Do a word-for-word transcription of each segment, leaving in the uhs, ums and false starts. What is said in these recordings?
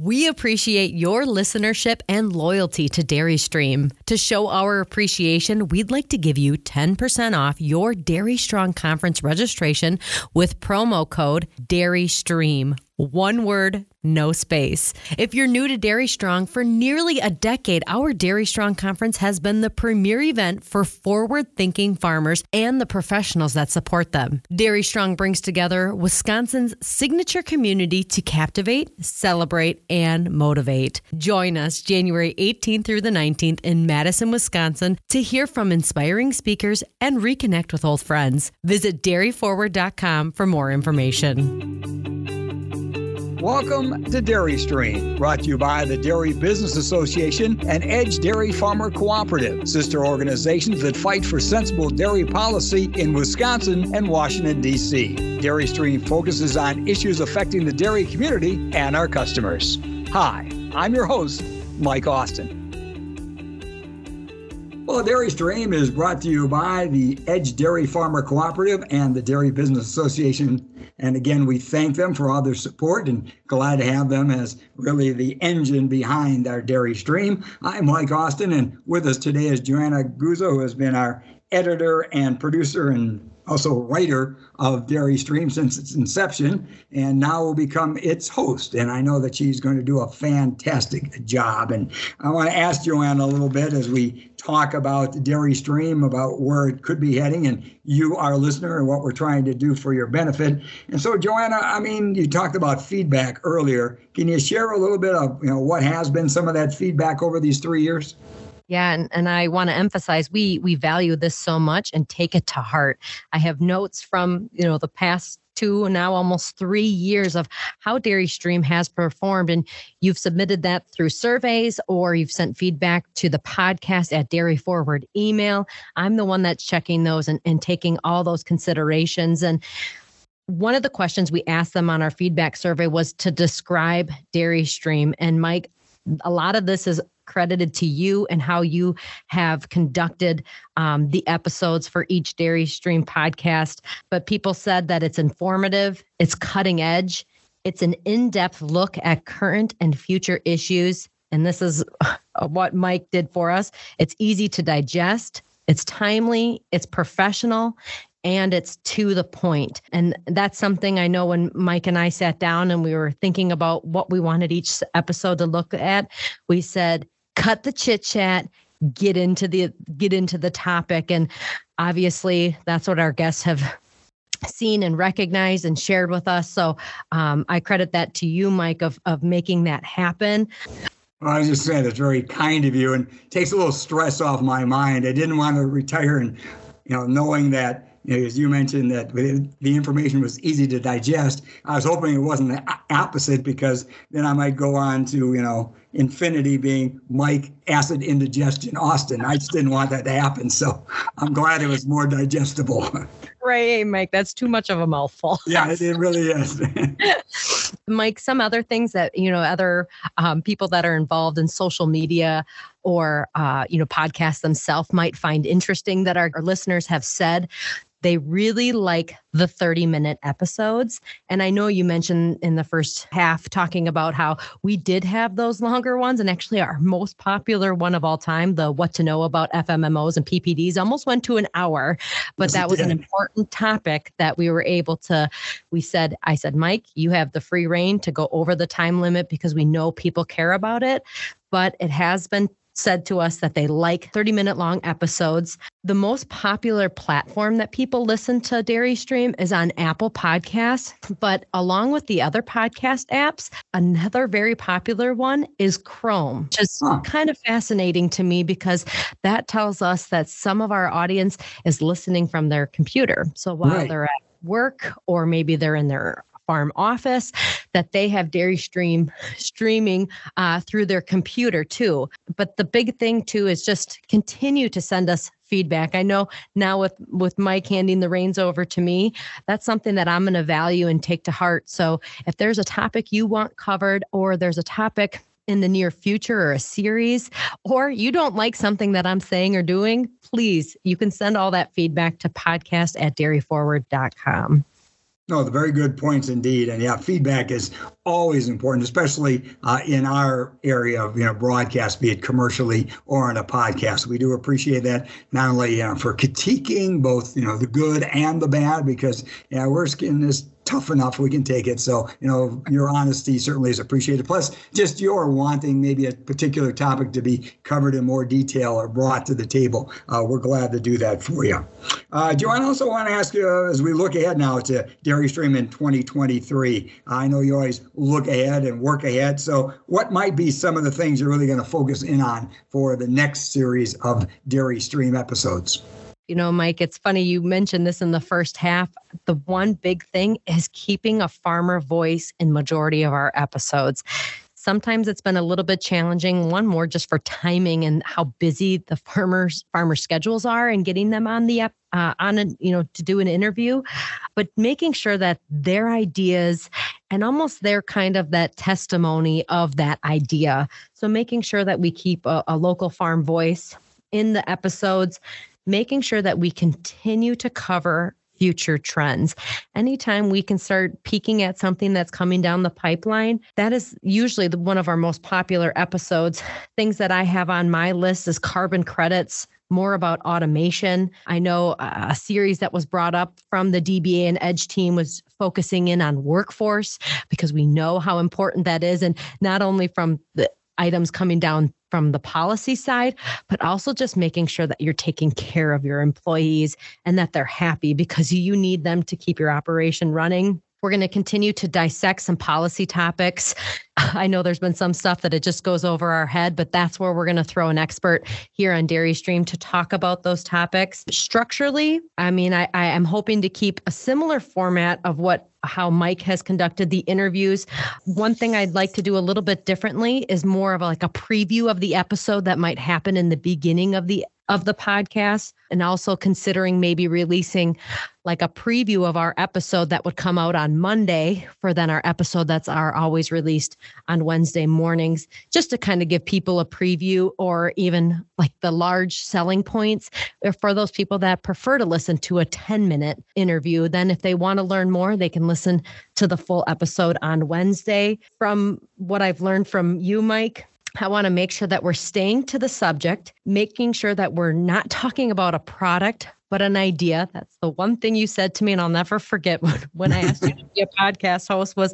We appreciate your listenership and loyalty to Dairy Stream. To show our appreciation, we'd like to give you ten percent off your Dairy Strong Conference registration with promo code DAIRYSTREAM. One word, no space. If you're new to Dairy Strong, for nearly a decade, our Dairy Strong Conference has been the premier event for forward-thinking farmers and the professionals that support them. Dairy Strong brings together Wisconsin's signature community to captivate, celebrate, and motivate. Join us January eighteenth through the nineteenth in Madison, Wisconsin to hear from inspiring speakers and reconnect with old friends. Visit dairy forward dot com for more information. Welcome to Dairy Stream, brought to you by the Dairy Business Association and Edge Dairy Farmer Cooperative, sister organizations that fight for sensible dairy policy in Wisconsin and Washington, D C Dairy Stream focuses on issues affecting the dairy community and our customers. Hi, I'm your host, Mike Austin. Well, Dairy Stream is brought to you by the Edge Dairy Farmer Cooperative and the Dairy Business Association. And again, we thank them for all their support and glad to have them as really the engine behind our Dairy Stream. I'm Mike Austin, and with us today is Joanna Guzzo, who has been our editor and producer and also writer of Dairy Stream since its inception, and now will become its host. And I know that she's going to do a fantastic job. And I want to ask Joanna a little bit as we talk about Dairy Stream, about where it could be heading, and you, our listener, and what we're trying to do for your benefit. And so, Joanna, I mean, you talked about feedback earlier. Can you share a little bit of, you know, what has been some of that feedback over these three years? Yeah, and, and I want to emphasize we we value this so much and take it to heart. I have notes from, you know, the past two, now almost three years of how Dairy Stream has performed. And you've submitted that through surveys, or you've sent feedback to the podcast at Dairy Forward email. I'm the one that's checking those and, and taking all those considerations. And one of the questions we asked them on our feedback survey was to describe Dairy Stream. And Mike, a lot of this is credited to you and how you have conducted um, the episodes for each Dairy Stream podcast. But people said that it's informative, it's cutting edge, it's an in-depth look at current and future issues. And this is what Mike did for us. It's easy to digest, it's timely, it's professional, and it's to the point. And that's something I know when Mike and I sat down and we were thinking about what we wanted each episode to look at, we said, cut the chit chat, get into the, get into the topic. And obviously that's what our guests have seen and recognized and shared with us. So um, I credit that to you, Mike, of, of making that happen. Well, I was just saying, that's very kind of you and takes a little stress off my mind. I didn't want to retire and, you know, knowing that, as you mentioned, that the information was easy to digest. I was hoping it wasn't the opposite, because then I might go on to, you know, infinity being Mike Acid Indigestion Austin. I just didn't want that to happen. So I'm glad it was more digestible. Right, Mike. That's too much of a mouthful. Yeah, it, it really is. Mike, some other things that, you know, other um, people that are involved in social media or, uh, you know, podcasts themselves might find interesting that our, our listeners have said. They really like the thirty-minute episodes. And I know you mentioned in the first half talking about how we did have those longer ones. And actually, our most popular one of all time, the What to Know About F M M Os and P P Ds, almost went to an hour. But that was an important topic that we were able to, we said, I said, Mike, you have the free rein to go over the time limit because we know people care about it. But it has been said to us that they like thirty-minute long episodes. The most popular platform that people listen to Dairy Stream is on Apple Podcasts, but along with the other podcast apps, another very popular one is Chrome, which is huh. kind of fascinating to me because that tells us that some of our audience is listening from their computer. So while right. they're at work or maybe they're in their farm office, that they have Dairy Stream streaming uh, through their computer too. But the big thing too is just continue to send us feedback. I know now with, with Mike handing the reins over to me, that's something that I'm going to value and take to heart. So if there's a topic you want covered, or there's a topic in the near future or a series, or you don't like something that I'm saying or doing, please, you can send all that feedback to podcast at dairy forward dot com. No, the very good points indeed. And yeah, feedback is always important, especially uh, in our area of, you know, broadcast, be it commercially or on a podcast. We do appreciate that, not only uh, for critiquing both, you know, the good and the bad, because, you know, we're in this tough enough, we can take it. So, you know, your honesty certainly is appreciated. Plus, just your wanting maybe a particular topic to be covered in more detail or brought to the table. Uh, we're glad to do that for you. Uh, Joanne, I also want to ask you, uh, as we look ahead now to Dairy Stream in twenty twenty-three, I know you always look ahead and work ahead. So what might be some of the things you're really going to focus in on for the next series of Dairy Stream episodes? You know, Mike, it's funny you mentioned this in the first half. The one big thing is keeping a farmer voice in majority of our episodes. Sometimes it's been a little bit challenging, one more just for timing and how busy the farmers farmer schedules are and getting them on the ep- uh, on a, you know, to do an interview, but making sure that their ideas and almost their kind of that testimony of that idea. So making sure that we keep a, a local farm voice in the episodes, making sure that we continue to cover future trends. Anytime we can start peeking at something that's coming down the pipeline, that is usually the, one of our most popular episodes. Things that I have on my list is carbon credits, more about automation. I know a series that was brought up from the D B A and Edge team was focusing in on workforce, because we know how important that is. And not only from the items coming down from the policy side, but also just making sure that you're taking care of your employees and that they're happy, because you need them to keep your operation running. We're going to continue to dissect some policy topics. I know there's been some stuff that it just goes over our head, but that's where we're going to throw an expert here on Dairy Stream to talk about those topics. Structurally, I mean, I, I am hoping to keep a similar format of what how Mike has conducted the interviews. One thing I'd like to do a little bit differently is more of like a preview of the episode that might happen in the beginning of the of the podcast, and also considering maybe releasing like a preview of our episode that would come out on Monday for then our episode that's our always released on Wednesday mornings, just to kind of give people a preview, or even like the large selling points for those people that prefer to listen to a ten minute interview. Then if they want to learn more, they can listen to the full episode on Wednesday. From what I've learned from you, Mike, I want to make sure that we're staying to the subject, making sure that we're not talking about a product, but an idea. That's the one thing you said to me, and I'll never forget when, when I asked you to be a podcast host, was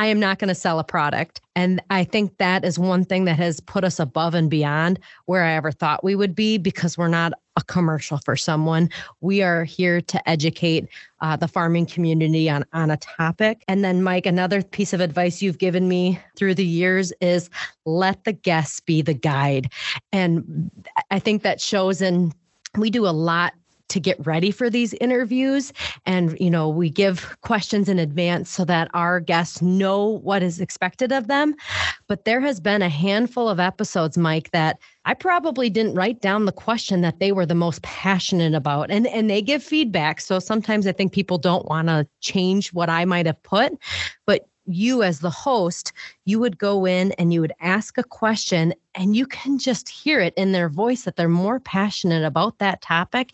I am not going to sell a product. And I think that is one thing that has put us above and beyond where I ever thought we would be, because we're not a commercial for someone. We are here to educate uh, the farming community on, on a topic. And then, Mike, another piece of advice you've given me through the years is let the guests be the guide. And I think that shows in, we do a lot to get ready for these interviews. And, you know, we give questions in advance so that our guests know what is expected of them. But there has been a handful of episodes, Mike, that I probably didn't write down the question that they were the most passionate about. And, and they give feedback. So sometimes I think people don't want to change what I might have put. But you as the host, you would go in and you would ask a question, and you can just hear it in their voice that they're more passionate about that topic.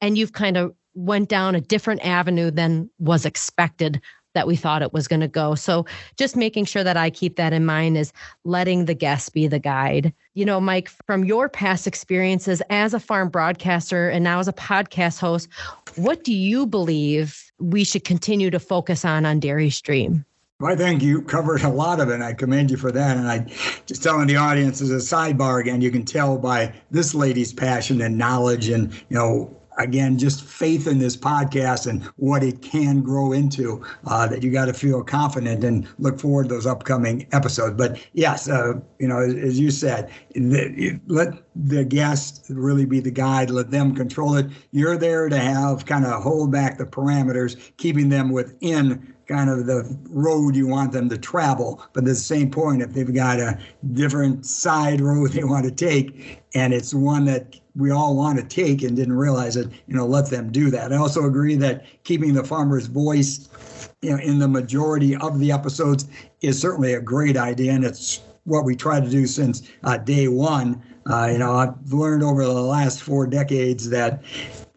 And you've kind of went down a different avenue than was expected that we thought it was going to go. So just making sure that I keep that in mind is letting the guest be the guide. You know, Mike, from your past experiences as a farm broadcaster and now as a podcast host, what do you believe we should continue to focus on on Dairy Stream? I think you covered a lot of it, and I commend you for that. And I just telling the audience as a sidebar again, you can tell by this lady's passion and knowledge and, you know, again, just faith in this podcast and what it can grow into, uh, that you got to feel confident and look forward to those upcoming episodes. But yes, uh, you know, as, as you said, the, let the guests really be the guide, let them control it. You're there to have kind of hold back the parameters, keeping them within kind of the road you want them to travel. But at the same point, if they've got a different side road they want to take, and it's one that we all want to take and didn't realize it, you know, let them do that. I also agree that keeping the farmer's voice, you know, in the majority of the episodes is certainly a great idea. And it's what we try to do since uh, day one. Uh, you know, I've learned over the last four decades that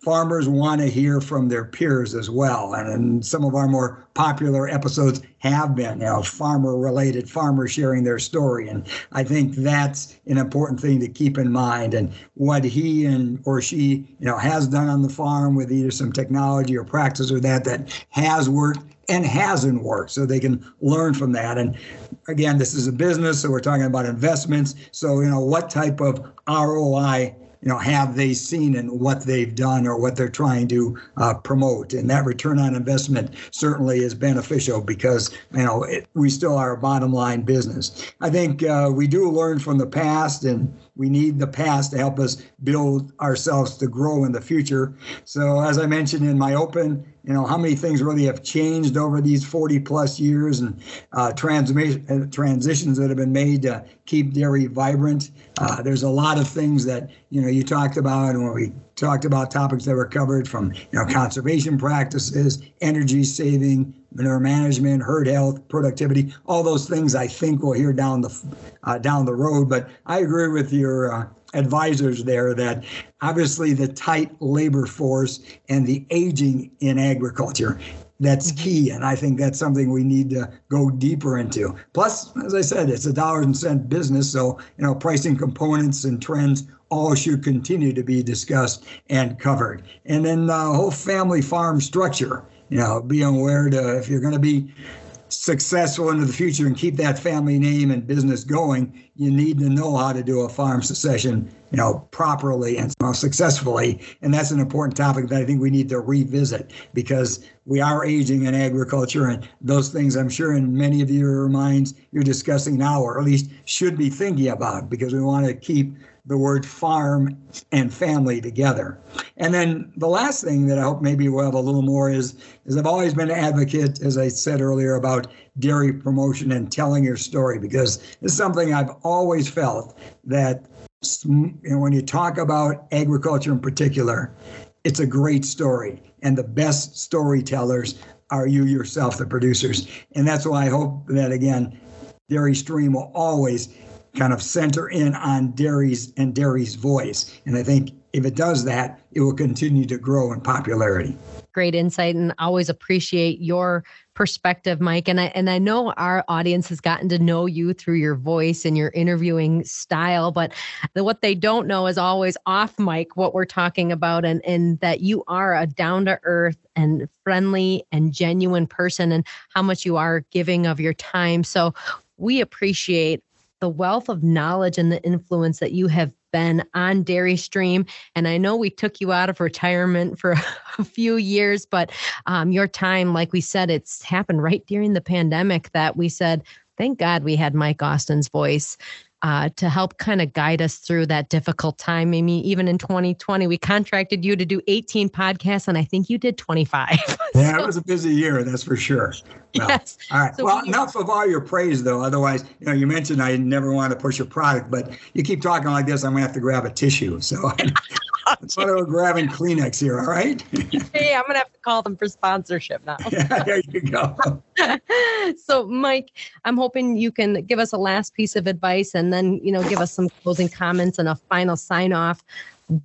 farmers want to hear from their peers as well. And, and some of our more popular episodes have been, you know, farmer-related, farmers sharing their story. And I think that's an important thing to keep in mind. And what he and or she, you know, has done on the farm with either some technology or practice or that that has worked and hasn't worked, so they can learn from that. And again, this is a business, so we're talking about investments. So, you know, what type of R O I you know, have they seen in what they've done or what they're trying to uh, promote? And that return on investment certainly is beneficial because, you know, it, we still are a bottom line business. I think uh, we do learn from the past, and we need the past to help us build ourselves to grow in the future. So as I mentioned in my open, you know, how many things really have changed over these forty plus years and uh, transformation, transitions that have been made to keep dairy vibrant. Uh, there's a lot of things that, you know, you talked about, and when we talked about topics that were covered, from, you know, conservation practices, energy saving, manure management, herd health, productivity, all those things I think we'll hear down the uh, down the road. But I agree with your uh, advisors there that obviously the tight labor force and the aging in agriculture, that's key. And I think that's something we need to go deeper into. Plus, as I said, it's a dollars and cents business. So, you know, pricing components and trends all should continue to be discussed and covered. And then the whole family farm structure, you know, be aware to, if you're going to be successful into the future and keep that family name and business going, you need to know how to do a farm succession, you know, properly and successfully. And that's an important topic that I think we need to revisit, because we are aging in agriculture, and those things I'm sure in many of your minds you're discussing now, or at least should be thinking about, because we want to keep the word farm and family together. And then the last thing that I hope maybe we'll have a little more is, is I've always been an advocate, as I said earlier, about dairy promotion and telling your story, because it's something I've always felt that, you know, when you talk about agriculture in particular, it's a great story, and the best storytellers are you yourself, the producers. And that's why I hope that, again, Dairy Stream will always kind of center in on dairies and dairy's voice. And I think if it does that, it will continue to grow in popularity. Great insight, and always appreciate your perspective, Mike. And I and I know our audience has gotten to know you through your voice and your interviewing style, but the, what they don't know is always off mic what we're talking about, and, and that you are a down-to-earth and friendly and genuine person, and how much you are giving of your time. So we appreciate the wealth of knowledge and the influence that you have been on Dairy Stream. And I know we took you out of retirement for a few years, but um, your time, like we said, it's happened right during the pandemic that we said, thank God we had Mike Austin's voice uh, to help kind of guide us through that difficult time. I mean, even in twenty twenty, we contracted you to do eighteen podcasts, and I think you did twenty-five. Yeah, so, it was a busy year, that's for sure. Well, yes. All right. So well, we, enough of all your praise, though. Otherwise, you know, you mentioned I never want to push a product, but you keep talking like this, I'm going to have to grab a tissue. So that's why we're grabbing Kleenex here, all right? Hey, I'm going to have to call them for sponsorship now. Yeah, there you go. So, Mike, I'm hoping you can give us a last piece of advice, and then, you know, give us some closing comments and a final sign-off.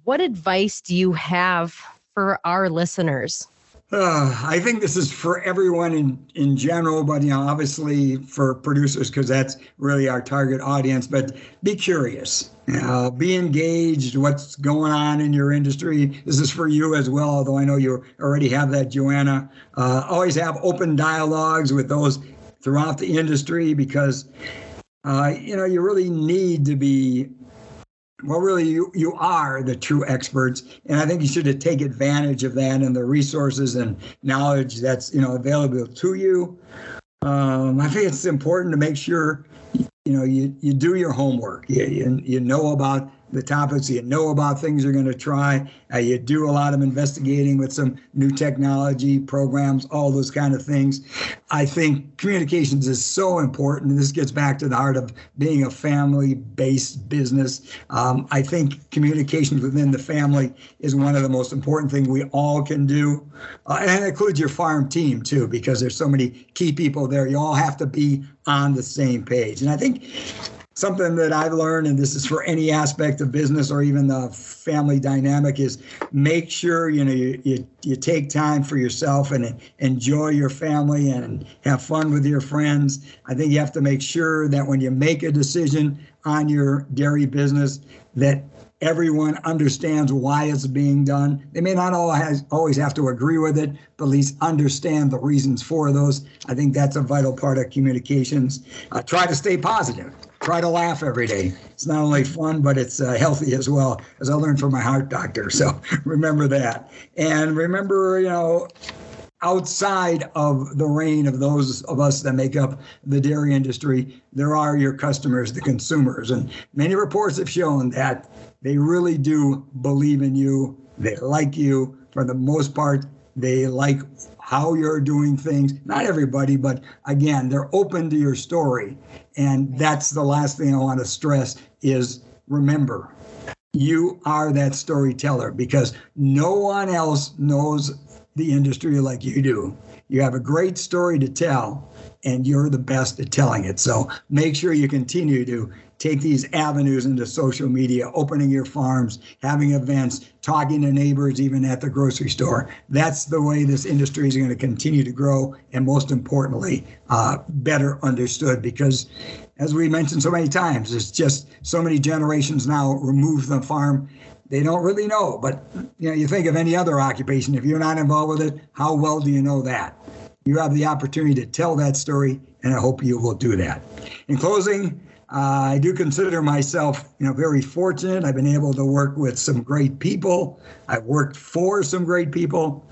What advice do you have for our listeners? Uh, I think this is for everyone in, in general, but, you know, obviously for producers, because that's really our target audience. But be curious, uh, be engaged, what's going on in your industry. This is for you as well, although I know you already have that, Joanna. Uh, always have open dialogues with those throughout the industry, because, uh, you know, you really need to be Well, really, you, you are the true experts, and I think you should take advantage of that and the resources and knowledge that's, you know, available to you. Um, I think it's important to make sure, you know, you, you do your homework. You, you, you know about the topics, you know about things you're going to try. Uh, you do a lot of investigating with some new technology programs, all those kind of things. I think communications is so important. And this gets back to the heart of being a family-based business. Um, I think communications within the family is one of the most important things we all can do. Uh, and it includes your farm team, too, because there's so many key people there. You all have to be on the same page. And I think something that I've learned, and this is for any aspect of business or even the family dynamic, is make sure, you know, you you, you take time for yourself and enjoy your family and have fun with your friends. I think you have to make sure that when you make a decision on your dairy business, that everyone understands why it's being done. They may not always have to agree with it, but at least understand the reasons for those. I think that's a vital part of communications. Uh, try to stay positive. Try to laugh every day. It's not only fun, but it's uh, healthy as well, as I learned from my heart doctor. So remember that. And remember, you know, outside of the reign of those of us that make up the dairy industry, there are your customers, the consumers. And many reports have shown that they really do believe in you. They like you. For the most part, they like how you're doing things. Not everybody, but again, they're open to your story. And that's the last thing I want to stress is remember, you are that storyteller, because no one else knows the industry like you do. You have a great story to tell, and you're the best at telling it. So make sure you continue to take these avenues into social media, opening your farms, having events, talking to neighbors, even at the grocery store. That's the way this industry is going to continue to grow, and most importantly, uh, better understood, because as we mentioned so many times, it's just so many generations now removed from the farm. They don't really know, but you know, you think of any other occupation, if you're not involved with it, how well do you know that? You have the opportunity to tell that story, and I hope you will do that. In closing, Uh, I do consider myself, you know, very fortunate. I've been able to work with some great people. I've worked for some great people,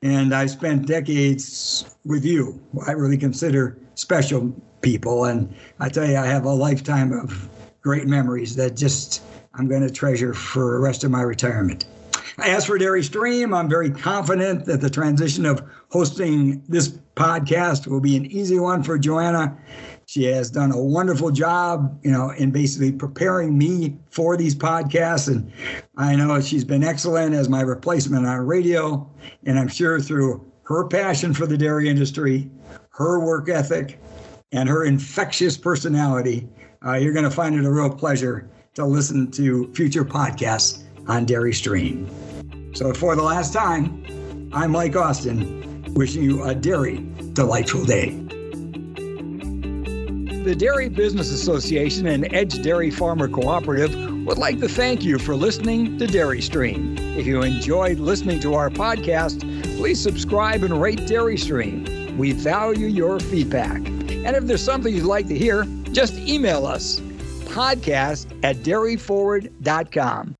and I spent decades with you. I really consider special people, and I tell you, I have a lifetime of great memories that just I'm going to treasure for the rest of my retirement. As for Dairy Stream, I'm very confident that the transition of hosting this podcast will be an easy one for Joanna. She has done a wonderful job, you know, in basically preparing me for these podcasts. And I know she's been excellent as my replacement on radio. And I'm sure through her passion for the dairy industry, her work ethic, and her infectious personality, uh, you're going to find it a real pleasure to listen to future podcasts on Dairy Stream. So for the last time, I'm Mike Austin, wishing you a dairy delightful day. The Dairy Business Association and Edge Dairy Farmer Cooperative would like to thank you for listening to Dairy Stream. If you enjoyed listening to our podcast, please subscribe and rate Dairy Stream. We value your feedback. And if there's something you'd like to hear, just email us, podcast at dairy forward dot com.